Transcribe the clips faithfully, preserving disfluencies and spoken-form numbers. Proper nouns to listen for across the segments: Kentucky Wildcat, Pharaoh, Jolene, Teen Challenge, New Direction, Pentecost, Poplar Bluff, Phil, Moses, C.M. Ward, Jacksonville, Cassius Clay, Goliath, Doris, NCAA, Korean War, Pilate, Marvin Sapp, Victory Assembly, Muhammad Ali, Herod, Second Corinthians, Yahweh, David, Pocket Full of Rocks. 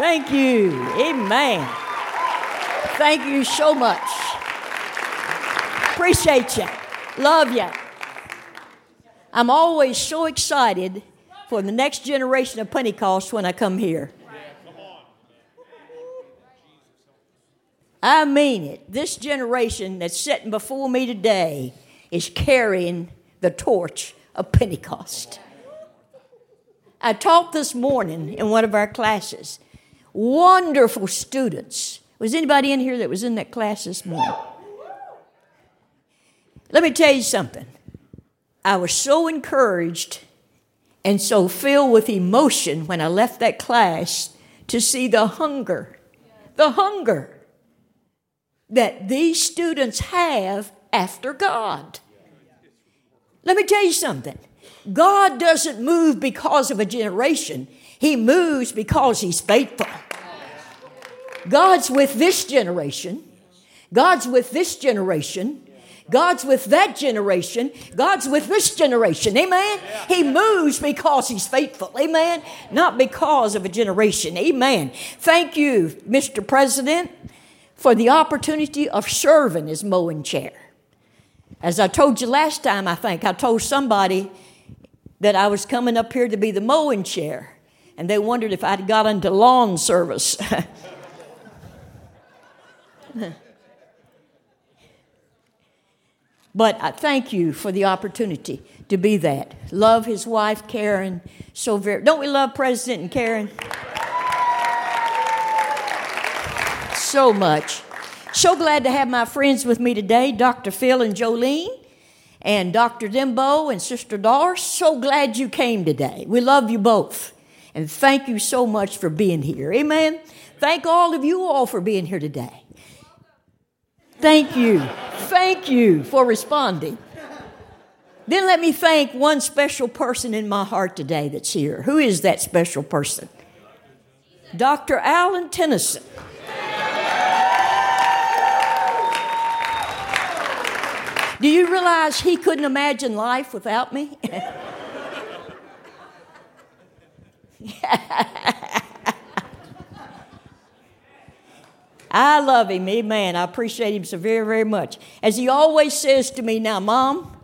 Thank you. Amen. Thank you so much. Appreciate you. Love you. I'm always so excited for the next generation of Pentecost when I come here. I mean it. This generation that's sitting before me today is carrying the torch of Pentecost. I taught this morning in one of our classes. Wonderful students. Was anybody in here that was in that class this morning? Let me tell you something. I was so encouraged and so filled with emotion when I left that class to see the hunger, the hunger that these students have after God. Let me tell you something. God doesn't move because of a generation. He moves because he's faithful. God's with this generation. God's with this generation. God's with that generation. God's with this generation. Amen? He moves because he's faithful. Amen? Not because of a generation. Amen. Thank you, Mister President, for the opportunity of serving as mowing chair. As I told you last time, I think, I told somebody that I was coming up here to be the mowing chair, and they wondered if I'd got into lawn service. But I thank you for the opportunity to be that. Love his wife, Karen, so very. Don't we love President and Karen? So much. So glad to have my friends with me today, Doctor Phil and Jolene, and Doctor Dimbo and Sister Doris. So glad you came today. We love you both. And thank you so much for being here. Amen. Thank all of you all for being here today. Thank you. Thank you for responding. Then let me thank one special person in my heart today that's here. Who is that special person? Doctor Alan Tennyson. Do you realize he couldn't imagine life without me? I love him, amen. I appreciate him so very, very much. As he always says to me, now, Mom,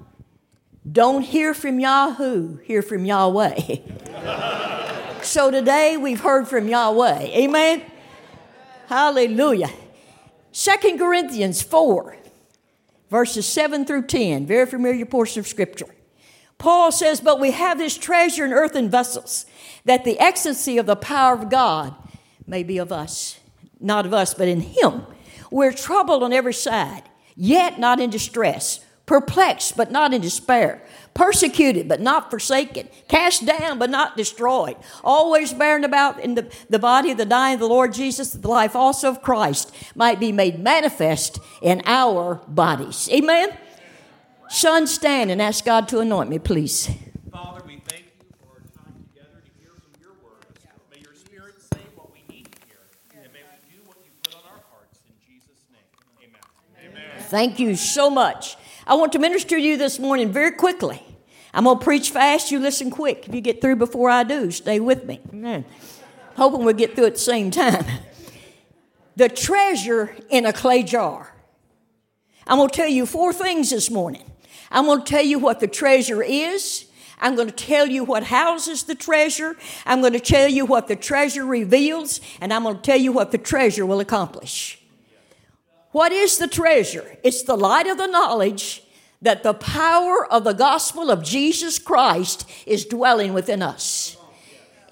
don't hear from Yahoo, hear from Yahweh. So today we've heard from Yahweh, amen? Hallelujah. Second Corinthians four. Verses seven through ten, very familiar portion of Scripture. Paul says, but we have this treasure in earthen vessels, that the excellency of the power of God may be of us, not of us, but in him. We're troubled on every side, yet not in distress, perplexed, but not in despair, persecuted, but not forsaken, cast down, but not destroyed, always bearing about in the, the body of the dying of the Lord Jesus, that the life also of Christ might be made manifest in our bodies. Amen? Son, stand and ask God to anoint me, please. Father, we thank you for our time together to hear from your word. May your spirit say what we need to hear, and may we do what you put on our hearts. In Jesus' name, amen. Amen. Thank you so much. I want to minister to you this morning very quickly. I'm going to preach fast. You listen quick. If you get through before I do, stay with me. Amen. Hoping we'll get through at the same time. The treasure in a clay jar. I'm going to tell you four things this morning. I'm going to tell you what the treasure is. I'm going to tell you what houses the treasure. I'm going to tell you what the treasure reveals. And I'm going to tell you what the treasure will accomplish. What is the treasure? It's the light of the knowledge that the power of the gospel of Jesus Christ is dwelling within us.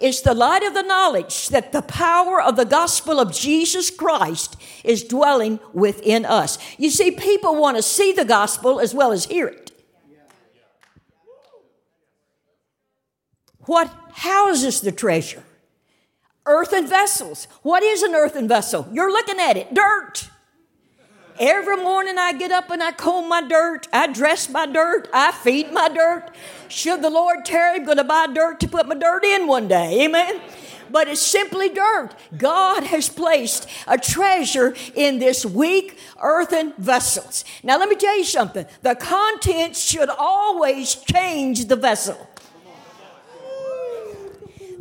It's the light of the knowledge that the power of the gospel of Jesus Christ is dwelling within us. You see, people want to see the gospel as well as hear it. What houses the treasure? Earthen vessels. What is an earthen vessel? You're looking at it. Dirt. Every morning I get up and I comb my dirt, I dress my dirt, I feed my dirt. Should the Lord tarry, I'm going to buy dirt to put my dirt in one day, amen? But it's simply dirt. God has placed a treasure in this weak earthen vessels. Now let me tell you something, the contents should always change the vessel.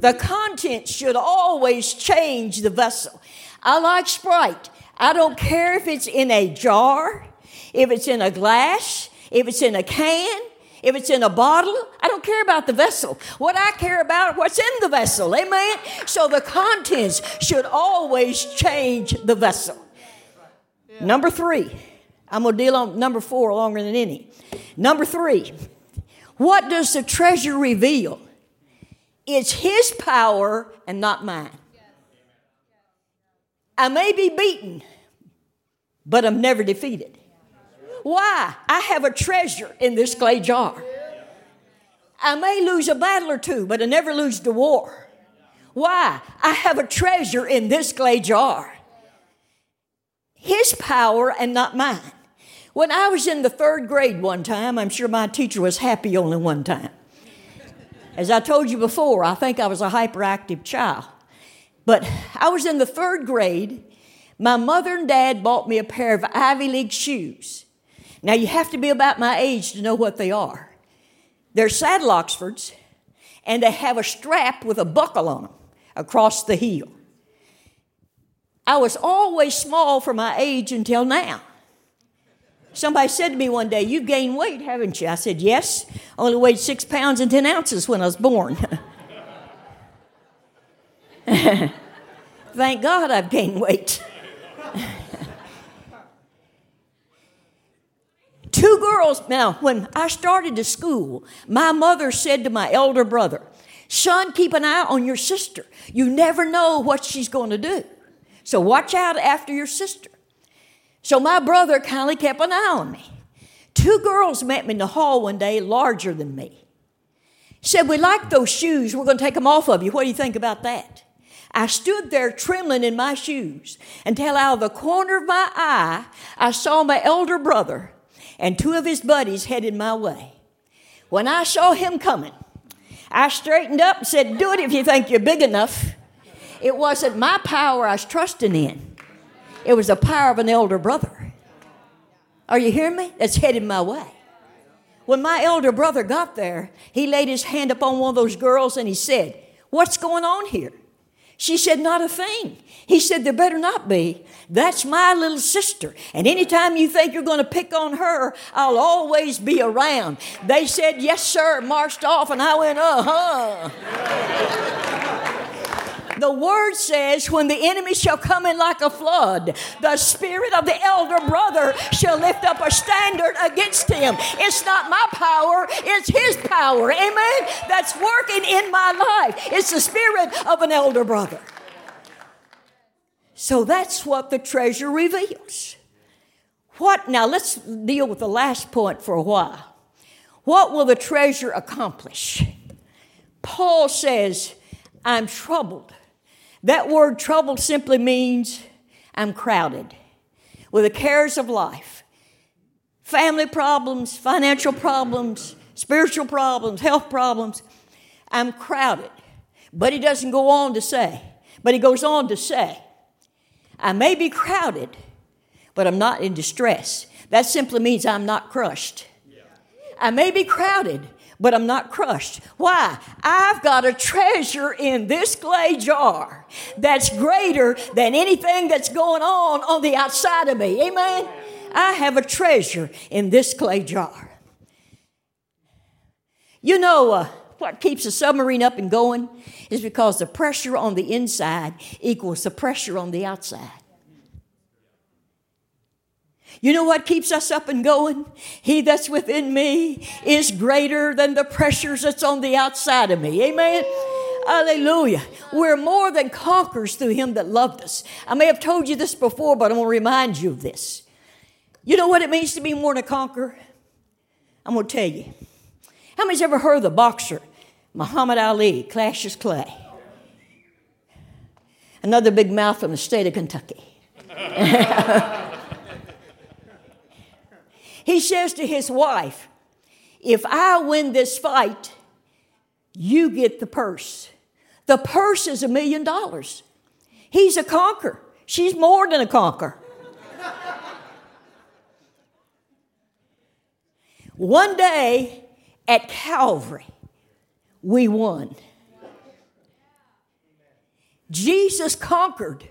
The content should always change the vessel. I like Sprite. I don't care if it's in a jar, if it's in a glass, if it's in a can, if it's in a bottle. I don't care about the vessel. What I care about is what's in the vessel. Amen? So the contents should always change the vessel. Yeah. Number three. I'm going to deal on number four longer than any. Number three. What does the treasure reveal? It's his power and not mine. I may be beaten, but I'm never defeated. Why? I have a treasure in this clay jar. I may lose a battle or two, but I never lose the war. Why? I have a treasure in this clay jar. His power and not mine. When I was in the third grade one time, I'm sure my teacher was happy only one time. As I told you before, I think I was a hyperactive child. But I was in the third grade. My mother and dad bought me a pair of Ivy League shoes. Now, you have to be about my age to know what they are. They're saddle Oxfords, and they have a strap with a buckle on them across the heel. I was always small for my age until now. Somebody said to me one day, "You've gained weight, haven't you?" I said, "Yes. I only weighed six pounds and ten ounces when I was born." Thank God I've gained weight. Two girls. Now, when I started to school, my mother said to my elder brother, "Son, keep an eye on your sister. You never know what she's going to do. So watch out after your sister." So my brother kindly kept an eye on me. Two girls met me in the hall one day, larger than me. Said, "We like those shoes. We're going to take them off of you. What do you think about that?" I stood there trembling in my shoes until out of the corner of my eye, I saw my elder brother and two of his buddies headed my way. When I saw him coming, I straightened up and said, "Do it if you think you're big enough." It wasn't my power I was trusting in. It was the power of an elder brother. Are you hearing me? That's headed my way. When my elder brother got there, he laid his hand upon one of those girls and he said, "What's going on here?" She said, "Not a thing." He said, "There better not be. That's my little sister. And anytime you think you're going to pick on her, I'll always be around." They said, "Yes, sir," marched off, and I went, uh-huh. The word says, when the enemy shall come in like a flood, the spirit of the elder brother shall lift up a standard against him. It's not my power, it's his power. Amen? That's working in my life. It's the spirit of an elder brother. So that's what the treasure reveals. What? Now let's deal with the last point for a while. What will the treasure accomplish? Paul says, "I'm troubled." That word trouble simply means I'm crowded with the cares of life. Family problems, financial problems, spiritual problems, health problems. I'm crowded. But he doesn't go on to say, but he goes on to say, I may be crowded, but I'm not in distress. That simply means I'm not crushed. Yeah. I may be crowded, but I'm not crushed. Why? I've got a treasure in this clay jar that's greater than anything that's going on on the outside of me. Amen? I have a treasure in this clay jar. You know, uh, what keeps a submarine up and going is because the pressure on the inside equals the pressure on the outside. You know what keeps us up and going? He that's within me is greater than the pressures that's on the outside of me. Amen? Hallelujah. We're more than conquerors through him that loved us. I may have told you this before, but I'm going to remind you of this. You know what it means to be more than a conqueror? I'm going to tell you. How many's ever heard of the boxer, Muhammad Ali, Cassius Clay? Another big mouth from the state of Kentucky. He says to his wife, "If I win this fight, you get the purse." The purse is a million dollars. He's a conqueror. She's more than a conqueror. One day at Calvary, we won. Jesus conquered,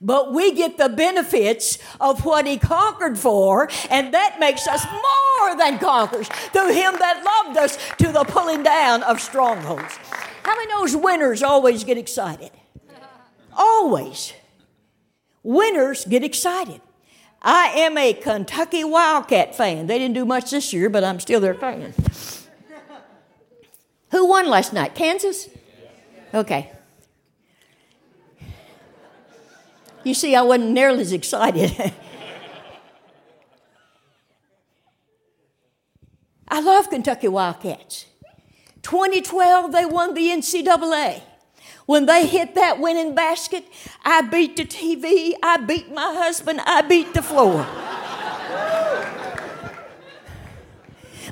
but we get the benefits of what he conquered for, and that makes us more than conquerors through him that loved us, to the pulling down of strongholds. How many of those winners always get excited? Always. Winners get excited. I am a Kentucky Wildcat fan. They didn't do much this year, but I'm still their fan. Who won last night? Kansas? Okay. You see, I wasn't nearly as excited. I love Kentucky Wildcats. twenty twelve, they won the N C double A. When they hit that winning basket, I beat the T V, I beat my husband, I beat the floor.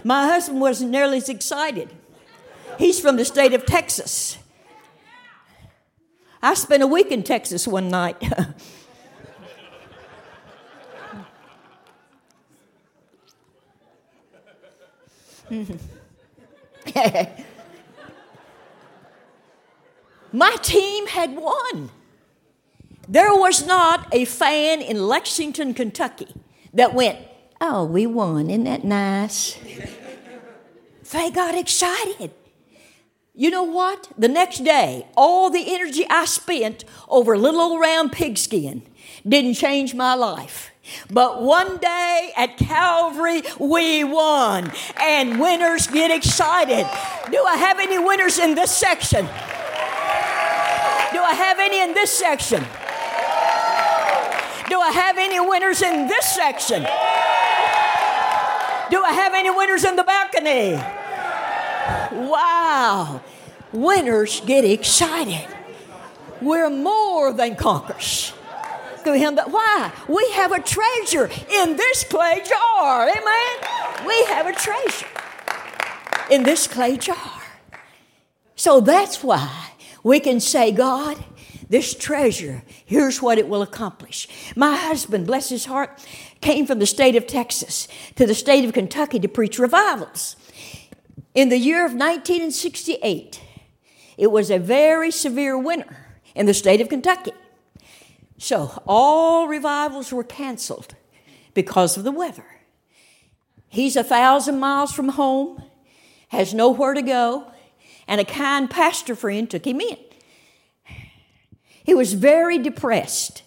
My husband wasn't nearly as excited. He's from the state of Texas. I spent a week in Texas one night. My team had won. There was not a fan in Lexington, Kentucky that went, "Oh, we won, isn't that nice?" They got excited. You know what? The next day, all the energy I spent over little old round pigskin didn't change my life. But one day at Calvary, we won, and winners get excited. Do I have any winners in this section? Do I have any in this section? Do I have any winners in this section? Do I have any winners in the balcony? Wow, winners get excited. We're more than conquerors through him. But why? We have a treasure in this clay jar. Amen? We have a treasure in this clay jar. So that's why we can say, God, this treasure, here's what it will accomplish. My husband, bless his heart, came from the state of Texas to the state of Kentucky to preach revivals. In the year of nineteen sixty-eight, it was a very severe winter in the state of Kentucky. So all revivals were canceled because of the weather. He's a thousand miles from home, has nowhere to go, and a kind pastor friend took him in. He was very depressed.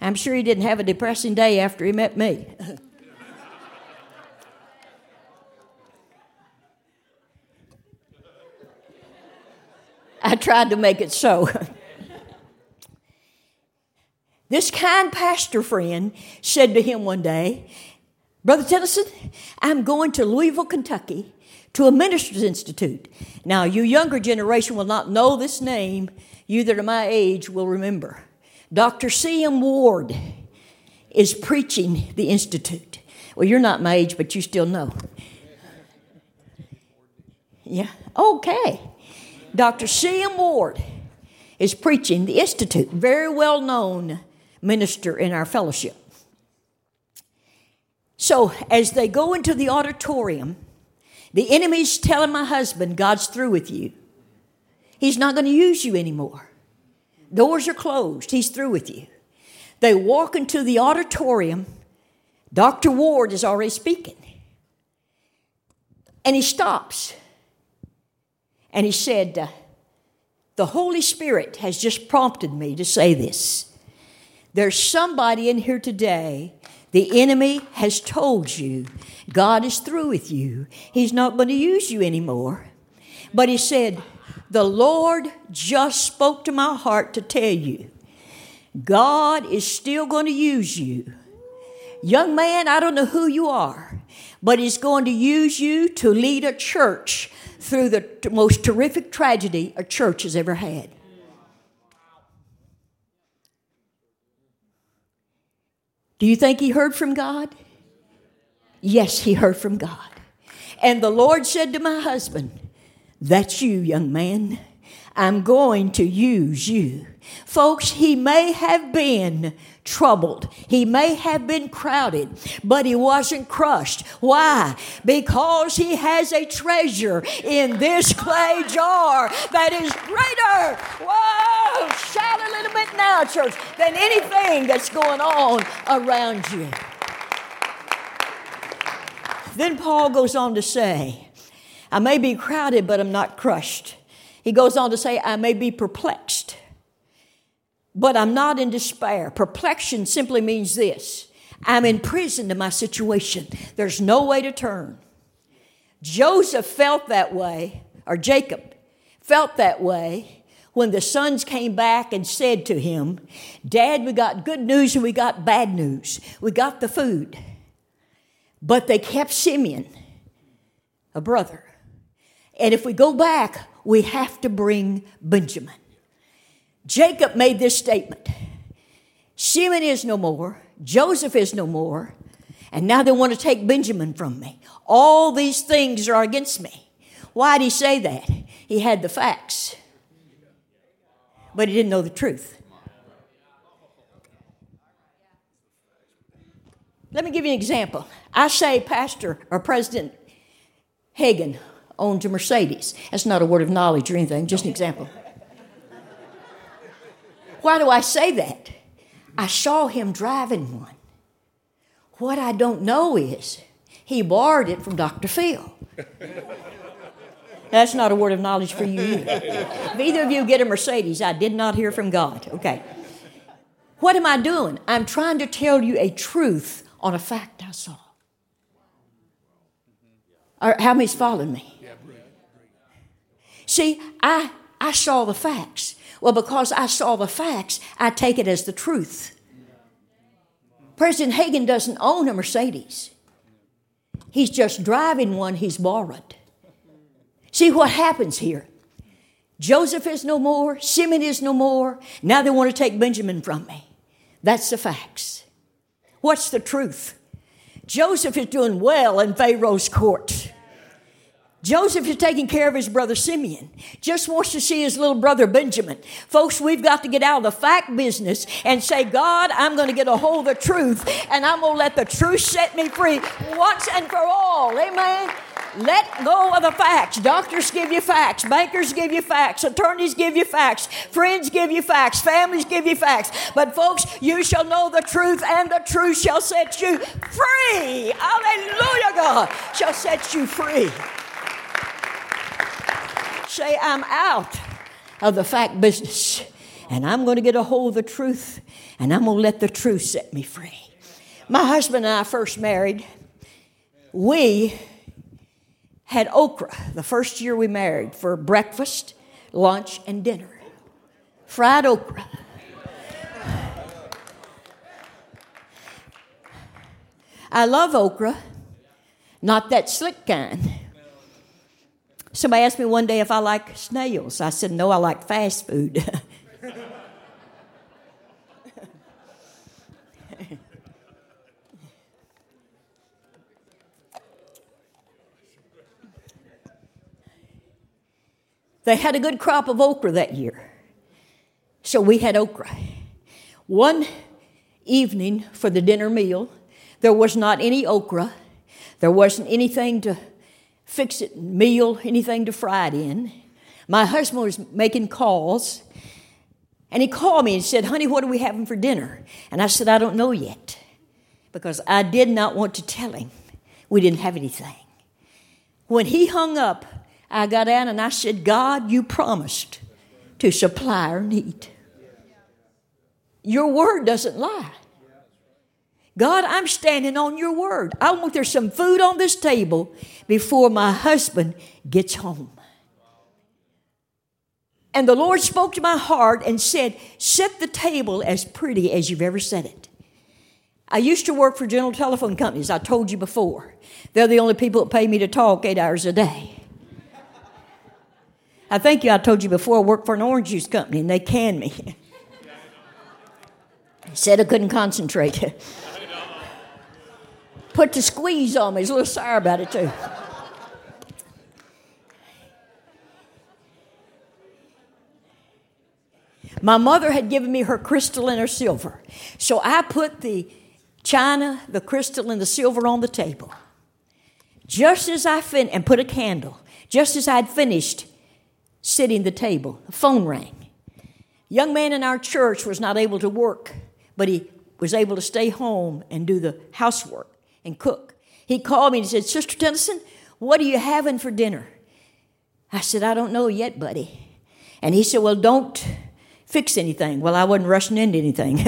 I'm sure he didn't have a depressing day after he met me. I tried to make it so. This kind pastor friend said to him one day, "Brother Tennyson, I'm going to Louisville, Kentucky, to a minister's institute." Now, you younger generation will not know this name. You that are my age will remember. Doctor C M Ward is preaching the institute. Well, you're not my age, but you still know. Yeah, okay. Doctor C M Ward is preaching the institute, very well-known minister in our fellowship. So as they go into the auditorium, the enemy's telling my husband, God's through with you. He's not going to use you anymore. Doors are closed. He's through with you. They walk into the auditorium. Doctor Ward is already speaking. And he stops. And he said, uh, the Holy Spirit has just prompted me to say this. There's somebody in here today, the enemy has told you, God is through with you. He's not going to use you anymore. But he said, the Lord just spoke to my heart to tell you, God is still going to use you. Young man, I don't know who you are, but he's going to use you to lead a church through the t- most terrific tragedy a church has ever had. Do you think he heard from God? Yes, he heard from God. And the Lord said to my husband, "That's you, young man. I'm going to use you. Folks, he may have been troubled. He may have been crowded, but he wasn't crushed. Why? Because he has a treasure in this clay jar that is greater. Whoa! Shout a little bit now, church, than anything that's going on around you. Then Paul goes on to say, I may be crowded, but I'm not crushed. He goes on to say, I may be perplexed, but I'm not in despair. Perplexion simply means this. I'm imprisoned to my situation. There's no way to turn. Joseph felt that way, or Jacob felt that way when the sons came back and said to him, Dad, we got good news and we got bad news. We got the food. But they kept Simeon, a brother. And if we go back, we have to bring Benjamin. Jacob made this statement. Simeon is no more. Joseph is no more. And now they want to take Benjamin from me. All these things are against me. Why did he say that? He had the facts. But he didn't know the truth. Let me give you an example. I say Pastor or President Hagen owned a Mercedes. That's not a word of knowledge or anything, just an example. Why do I say that? I saw him driving one. What I don't know is he borrowed it from Doctor Phil. That's not a word of knowledge for you either. If either of you get a Mercedes, I did not hear from God. Okay. What am I doing? I'm trying to tell you a truth on a fact I saw. Or how many's following me? See, I, I saw the facts. Well, because I saw the facts, I take it as the truth. President Hagen doesn't own a Mercedes. He's just driving one he's borrowed. See what happens here. Joseph is no more. Simeon is no more. Now they want to take Benjamin from me. That's the facts. What's the truth? Joseph is doing well in Pharaoh's court. Joseph is taking care of his brother Simeon. Just wants to see his little brother Benjamin. Folks, we've got to get out of the fact business and say, God, I'm going to get a hold of the truth, and I'm going to let the truth set me free once and for all. Amen. Let go of the facts. Doctors give you facts. Bankers give you facts. Attorneys give you facts. Friends give you facts. Families give you facts. But folks, you shall know the truth, and the truth shall set you free. Hallelujah, God shall set you free. Say, I'm out of the fact business, and I'm going to get a hold of the truth, and I'm going to let the truth set me free. My husband and I first married. We had okra the first year we married for breakfast, lunch, and dinner. Fried okra. I love okra, not that slick kind. Somebody asked me one day if I like snails. I said, no, I like fast food. They had a good crop of okra that year. So we had okra. One evening for the dinner meal, there was not any okra. There wasn't anything to fix it, meal, anything to fry it in. My husband was making calls, and he called me and said, honey, what are we having for dinner? And I said, I don't know yet, because I did not want to tell him we didn't have anything. When he hung up, I got out and I said, God, you promised to supply our need. Your word doesn't lie. God, I'm standing on your word. I want there's some food on this table before my husband gets home. And the Lord spoke to my heart and said, set the table as pretty as you've ever set it. I used to work for general telephone companies. I told you before. They're the only people that pay me to talk eight hours a day. I think you, I told you before, I worked for an orange juice company, and they canned me. Said I couldn't concentrate. Put the squeeze on me. He's a little sour about it, too. My mother had given me her crystal and her silver. So I put the china, the crystal, and the silver on the table. Just as I fin- and put a candle. Just as I had finished sitting the table, a phone rang. A young man in our church was not able to work, but he was able to stay home and do the housework and cook. He called me and he said, "Sister Tennyson, what are you having for dinner?" I said, "I don't know yet, buddy." And he said, "Well, don't fix anything." Well, I wasn't rushing into anything.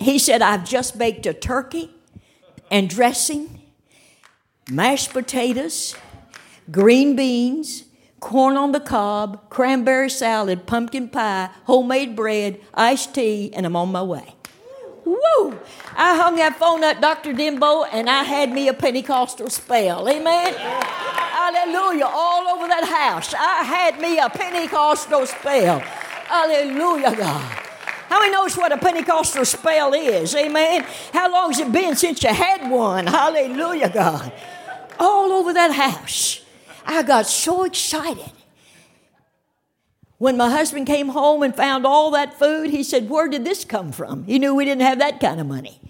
He said, "I've just baked a turkey and dressing, mashed potatoes, green beans, corn on the cob, cranberry salad, pumpkin pie, homemade bread, iced tea, and I'm on my way." Woo! I hung that phone up, Doctor Dimbo, and I had me a Pentecostal spell. Amen? Yeah. Hallelujah. All over that house. I had me a Pentecostal spell. Hallelujah, God. How many knows what a Pentecostal spell is? Amen? How long has it been since you had one? Hallelujah, God. All over that house. I got so excited. When my husband came home and found all that food, he said, "Where did this come from? You knew we didn't have that kind of money."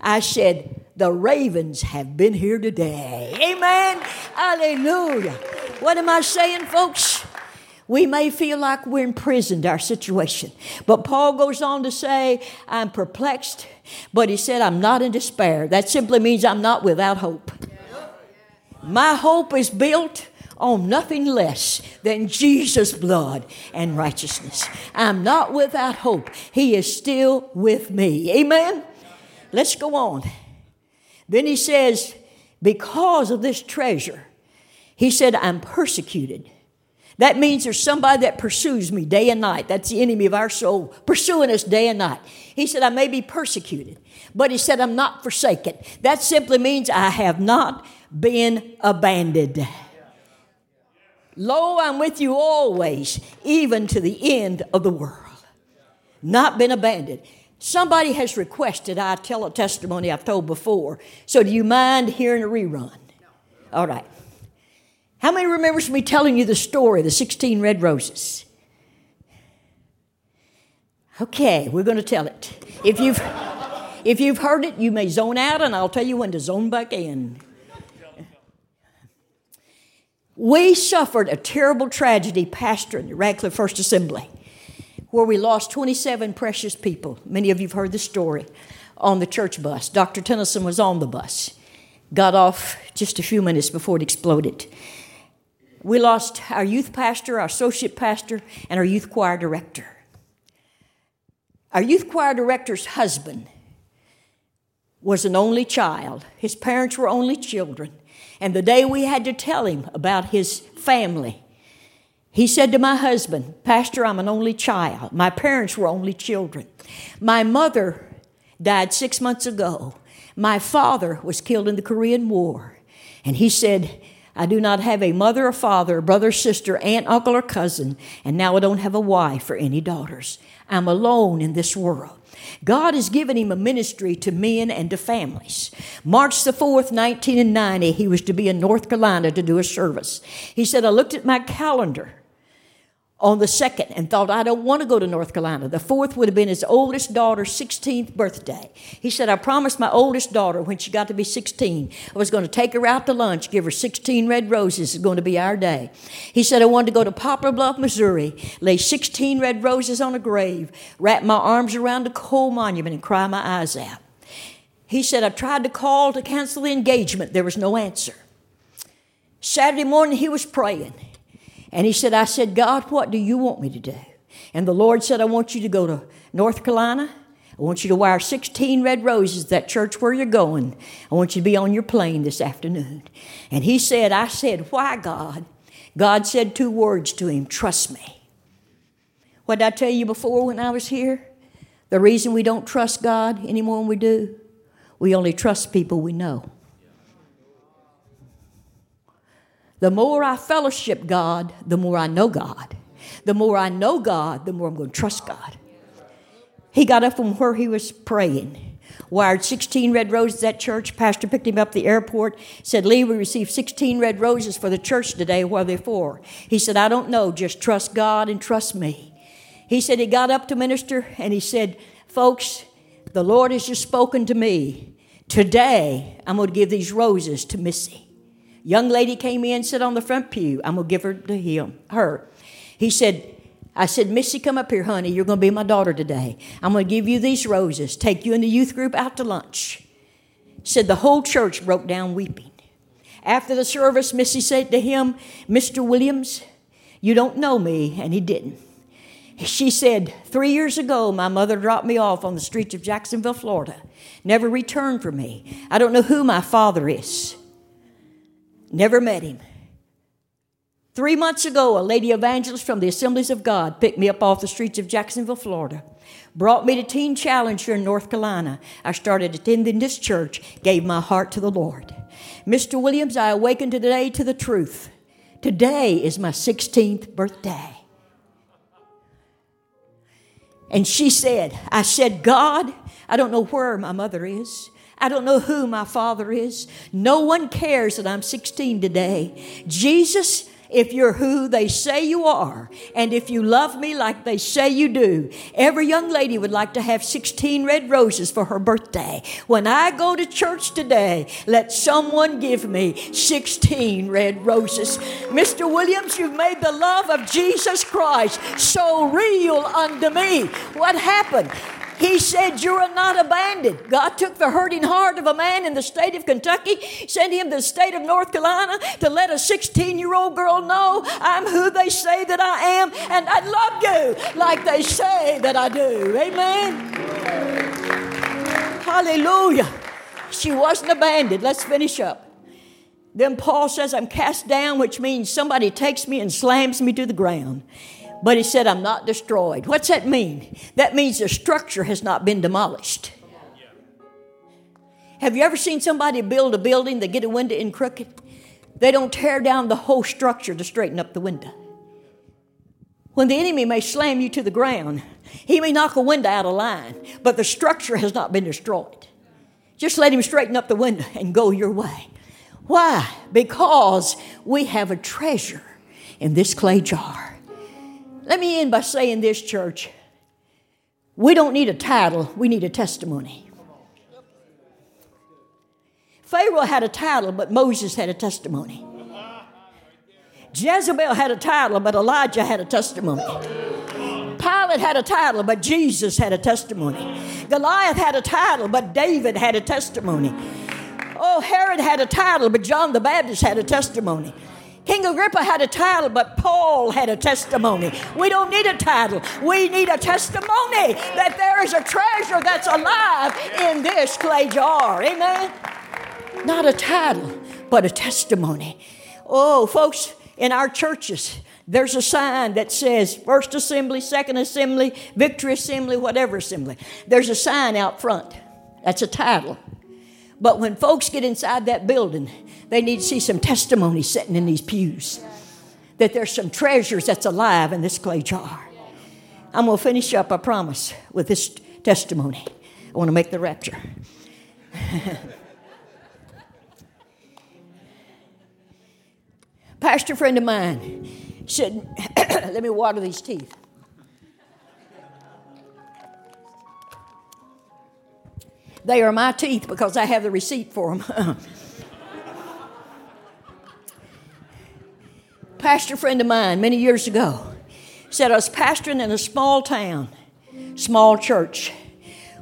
I said, "The ravens have been here today." Amen. Hallelujah. What am I saying, folks? We may feel like we're imprisoned in our situation. But Paul goes on to say, "I'm perplexed," but he said, "I'm not in despair." That simply means I'm not without hope. My hope is built on nothing less than Jesus' blood and righteousness. I'm not without hope. He is still with me. Amen? Let's go on. Then he says, because of this treasure, he said, I'm persecuted. That means there's somebody that pursues me day and night. That's the enemy of our soul, pursuing us day and night. He said, I may be persecuted, but he said, I'm not forsaken. That simply means I have not been abandoned. Lo, I'm with you always, even to the end of the world. Not been abandoned. Somebody has requested I tell a testimony I've told before. So do you mind hearing a rerun? All right. How many remembers me telling you the story of the sixteen red roses? Okay, we're going to tell it. If you've, if you've heard it, you may zone out, and I'll tell you when to zone back in. We suffered a terrible tragedy pastoring the Radcliffe First Assembly, where we lost twenty-seven precious people. Many of you have heard the story on the church bus. Doctor Tennyson was on the bus, got off just a few minutes before it exploded. We lost our youth pastor, our associate pastor, and our youth choir director. Our youth choir director's husband was an only child. His parents were only children. And the day we had to tell him about his family, he said to my husband, "Pastor, I'm an only child. My parents were only children. My mother died six months ago. My father was killed in the Korean War." And he said, "I do not have a mother or father, brother, sister, aunt, uncle, or cousin. And now I don't have a wife or any daughters. I'm alone in this world." God has given him a ministry to men and to families. March the fourth, nineteen ninety, he was to be in North Carolina to do a service. He said, "I looked at my calendar on the second and thought, I don't want to go to North Carolina." The fourth would have been his oldest daughter's sixteenth birthday. He said, "I promised my oldest daughter when she got to be sixteen, I was going to take her out to lunch, give her sixteen red roses. It's going to be our day." He said, "I wanted to go to Poplar Bluff, Missouri, lay sixteen red roses on a grave, wrap my arms around a coal monument and cry my eyes out." He said, "I tried to call to cancel the engagement. There was no answer." Saturday morning, he was praying. And he said, I said, "God, what do you want me to do?" And the Lord said, "I want you to go to North Carolina. I want you to wire sixteen red roses to that church where you're going. I want you to be on your plane this afternoon." And he said, I said, "Why, God?" God said two words to him, "Trust me." What did I tell you before when I was here? The reason we don't trust God any more than we do, we only trust people we know. The more I fellowship God, the more I know God. The more I know God, the more I'm going to trust God. He got up from where he was praying, wired sixteen red roses at church. Pastor picked him up at the airport, said, "Lee, we received sixteen red roses for the church today. What are they for?" He said, "I don't know. Just trust God and trust me." He said he got up to minister and he said, folks, the Lord has just spoken to me. Today, I'm going to give these roses to Missy. Young lady came in, sit on the front pew. I'm going to give her to him, her. He said, I said, Missy, come up here, honey. You're going to be my daughter today. I'm going to give you these roses. Take you and the youth group out to lunch. Said the whole church broke down weeping. After the service, Missy said to him, Mister Williams, you don't know me, and he didn't. She said, three years ago, my mother dropped me off on the streets of Jacksonville, Florida, never returned for me. I don't know who my father is. Never met him. Three months ago, a lady evangelist from the Assemblies of God picked me up off the streets of Jacksonville, Florida, brought me to Teen Challenge here in North Carolina. I started attending this church, gave my heart to the Lord. Mister Williams, I awakened today to the truth. Today is my sixteenth birthday. And she said, I said, God, I don't know where my mother is. I don't know who my father is. No one cares that I'm sixteen today. Jesus, if you're who they say you are, and if you love me like they say you do, every young lady would like to have sixteen red roses for her birthday. When I go to church today, let someone give me sixteen red roses. Mister Williams, you've made the love of Jesus Christ so real unto me. What happened? He said, you are not abandoned. God took the hurting heart of a man in the state of Kentucky, sent him to the state of North Carolina to let a sixteen-year-old girl know I'm who they say that I am, and I love you like they say that I do. Amen? Hallelujah. She wasn't abandoned. Let's finish up. Then Paul says, I'm cast down, which means somebody takes me and slams me to the ground. But he said, I'm not destroyed. What's that mean? That means the structure has not been demolished. Yeah. Have you ever seen somebody build a building, they get a window in crooked? They don't tear down the whole structure to straighten up the window. When the enemy may slam you to the ground, he may knock a window out of line, but the structure has not been destroyed. Just let him straighten up the window and go your way. Why? Because we have a treasure in this clay jar. Let me end by saying this, church. We don't need a title. We need a testimony. Pharaoh had a title, but Moses had a testimony. Jezebel had a title, but Elijah had a testimony. Pilate had a title, but Jesus had a testimony. Goliath had a title, but David had a testimony. Oh, Herod had a title, but John the Baptist had a testimony. King Agrippa had a title, but Paul had a testimony. We don't need a title. We need a testimony that there is a treasure that's alive in this clay jar. Amen? Not a title, but a testimony. Oh, folks, in our churches, there's a sign that says First Assembly, Second Assembly, Victory Assembly, whatever assembly. There's a sign out front. That's a title. But when folks get inside that building, they need to see some testimony sitting in these pews, that there's some treasures that's alive in this clay jar. I'm going to finish up, I promise, with this testimony. I want to make the rapture. Pastor friend of mine said, let me water these teeth. They are my teeth because I have the receipt for them. Pastor friend of mine many years ago said, I was pastoring in a small town, small church.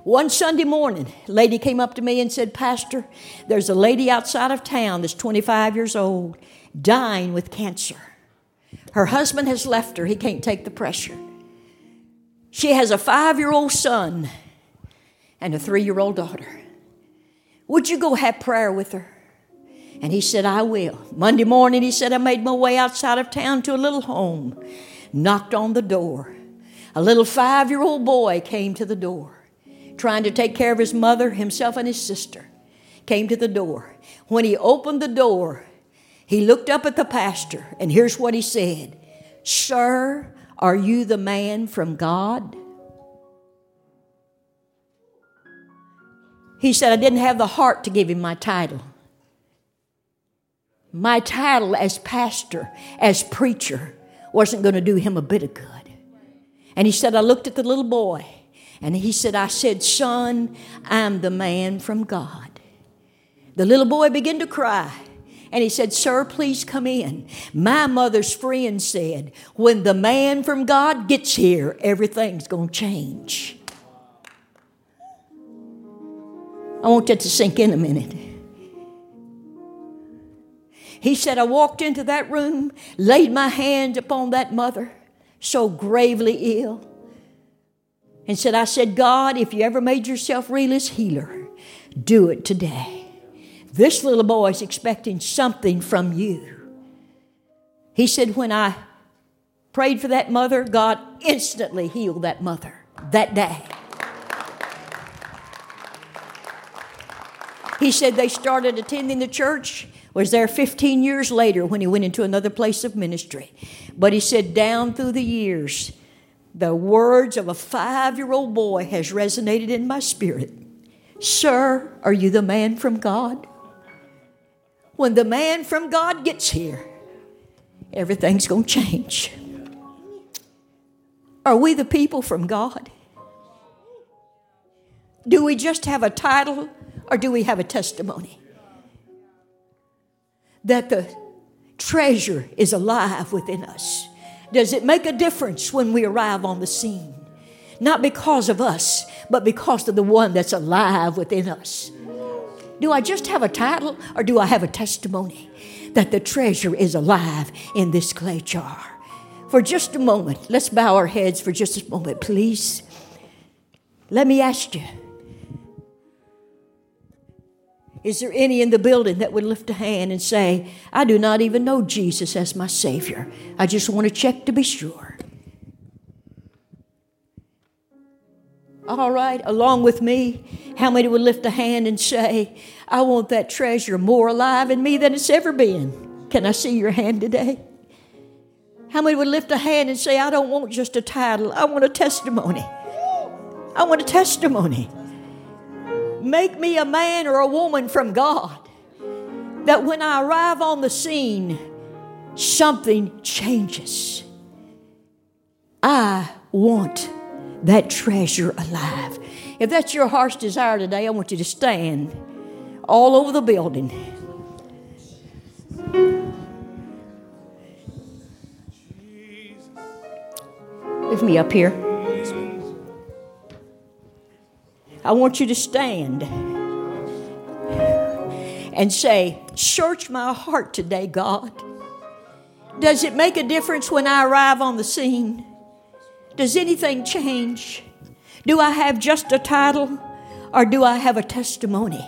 One Sunday morning, a lady came up to me and said, Pastor, there's a lady outside of town that's twenty-five years old, dying with cancer. Her husband has left her. He can't take the pressure. She has a five-year-old son and a three-year-old daughter. Would you go have prayer with her? And he said, I will. Monday morning, he said, I made my way outside of town to a little home, knocked on the door. A little five-year-old boy came to the door, trying to take care of his mother, himself, and his sister. Came to the door. When he opened the door, he looked up at the pastor, and here's what he said. Sir, are you the man from God? He said, I didn't have the heart to give him my title. My title as pastor, as preacher, wasn't going to do him a bit of good. And he said, I looked at the little boy, and he said, I said, son, I'm the man from God. The little boy began to cry, and he said, sir, please come in. My mother's friend said, when the man from God gets here, everything's going to change. I want that to sink in a minute. He said, I walked into that room, laid my hands upon that mother, so gravely ill, and said, I said, God, if you ever made yourself real as healer, do it today. This little boy is expecting something from you. He said, when I prayed for that mother, God instantly healed that mother that day. He said they started attending the church, was there fifteen years later when he went into another place of ministry. But he said down through the years, the words of a five-year-old boy has resonated in my spirit. Sir, are you the man from God? When the man from God gets here, everything's going to change. Are we the people from God? Do we just have a title, or do we have a testimony? That the treasure is alive within us. Does it make a difference when we arrive on the scene? Not because of us, but because of the one that's alive within us. Do I just have a title, or do I have a testimony that the treasure is alive in this clay jar? For just a moment, let's bow our heads for just a moment, please. Let me ask you, is there any in the building that would lift a hand and say, I do not even know Jesus as my Savior. I just want to check to be sure. All right, along with me, how many would lift a hand and say, I want that treasure more alive in me than it's ever been? Can I see your hand today? How many would lift a hand and say, I don't want just a title, I want a testimony. I want a testimony. Make me a man or a woman from God, that when I arrive on the scene, something changes. I want that treasure alive. If that's your heart's desire today, I want you to stand all over the building. Lift me up here. I want you to stand and say, search my heart today, God. Does it make a difference when I arrive on the scene? Does anything change? Do I have just a title, or do I have a testimony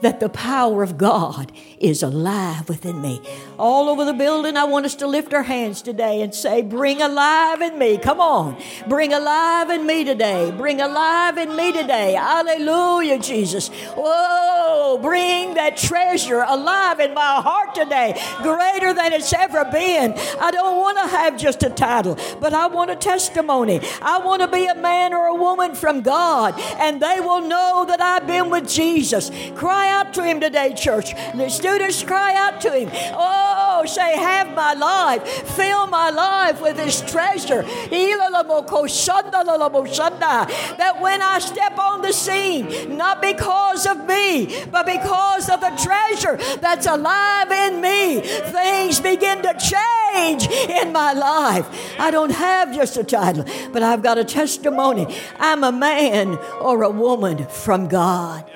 that the power of God is alive within me? All over the building, I want us to lift our hands today and say, bring alive in me. Come on. Bring alive in me today. Bring alive in me today. Hallelujah, Jesus. Whoa, bring that treasure alive in my heart today, greater than it's ever been. I don't want to have just a title, but I want a testimony. I want to be a man or a woman from God, and they will know that I've been with Jesus. Cry out to him today, church. The students, cry out to him. Oh, say, have my life. Fill my life with this treasure. That when I step on the scene, not because of me, but because of the treasure that's alive in me, things begin to change in my life. I don't have just a title, but I've got a testimony. I'm a man or a woman from God.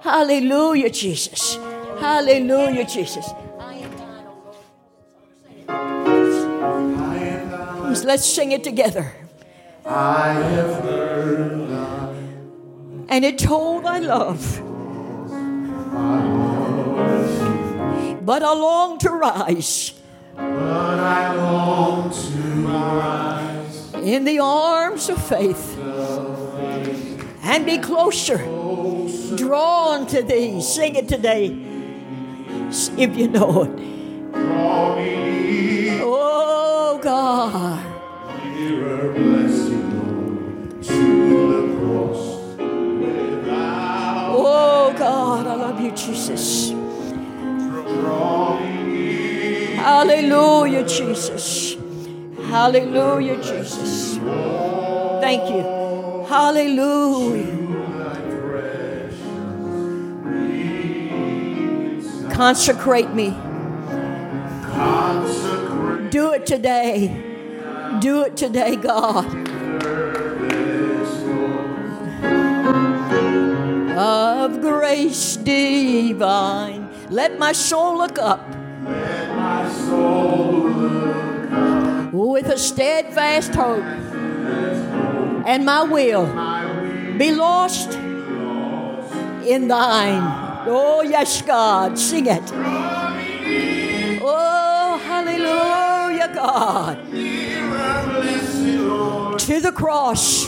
Hallelujah, Jesus. Hallelujah, Jesus. Let's sing it together. I have heard thy, and it told thy love, but I long to rise, but I long to rise in the arms of faith, and be closer, drawn to thee. Sing it today, if you know it. Oh God, oh God, I love you, Jesus. Hallelujah, Jesus. Hallelujah, Jesus. Thank you. Hallelujah. Consecrate me. Do it today. Do it today, God. Of grace divine, let my soul look up. Let my soul look up. With a steadfast hope. And my will be lost in thine. Oh, yes, God. Sing it. Oh, hallelujah, God. To the cross.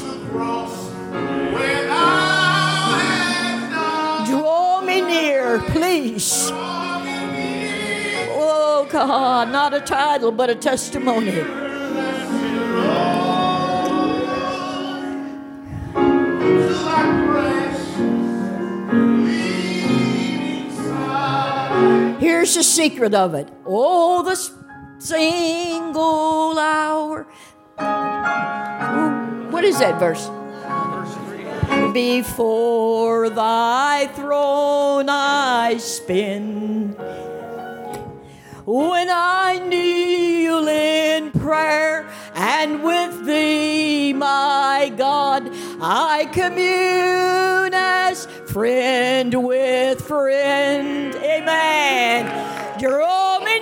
Draw me near, please. Oh, God, not a title, but a testimony. Here's the secret of it. Oh, the single hour. Ooh, what is that verse? Before thy throne I spend. When I kneel in prayer and with thee, my God, I commune as friend with friend. Amen. Draw me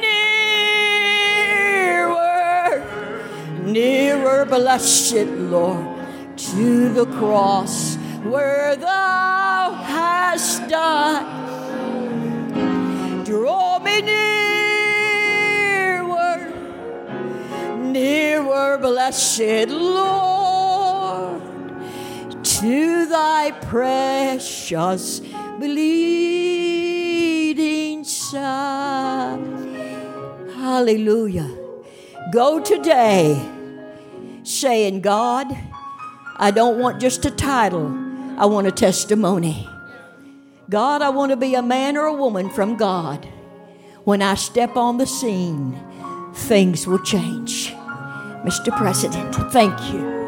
nearer, nearer, blessed Lord, to the cross where thou hast died. Draw me near. Nearer, blessed Lord, to thy precious bleeding side. Hallelujah. Go today saying, God, I don't want just a title. I want a testimony. God, I want to be a man or a woman from God. When I step on the scene, things will change. Mister President, thank you.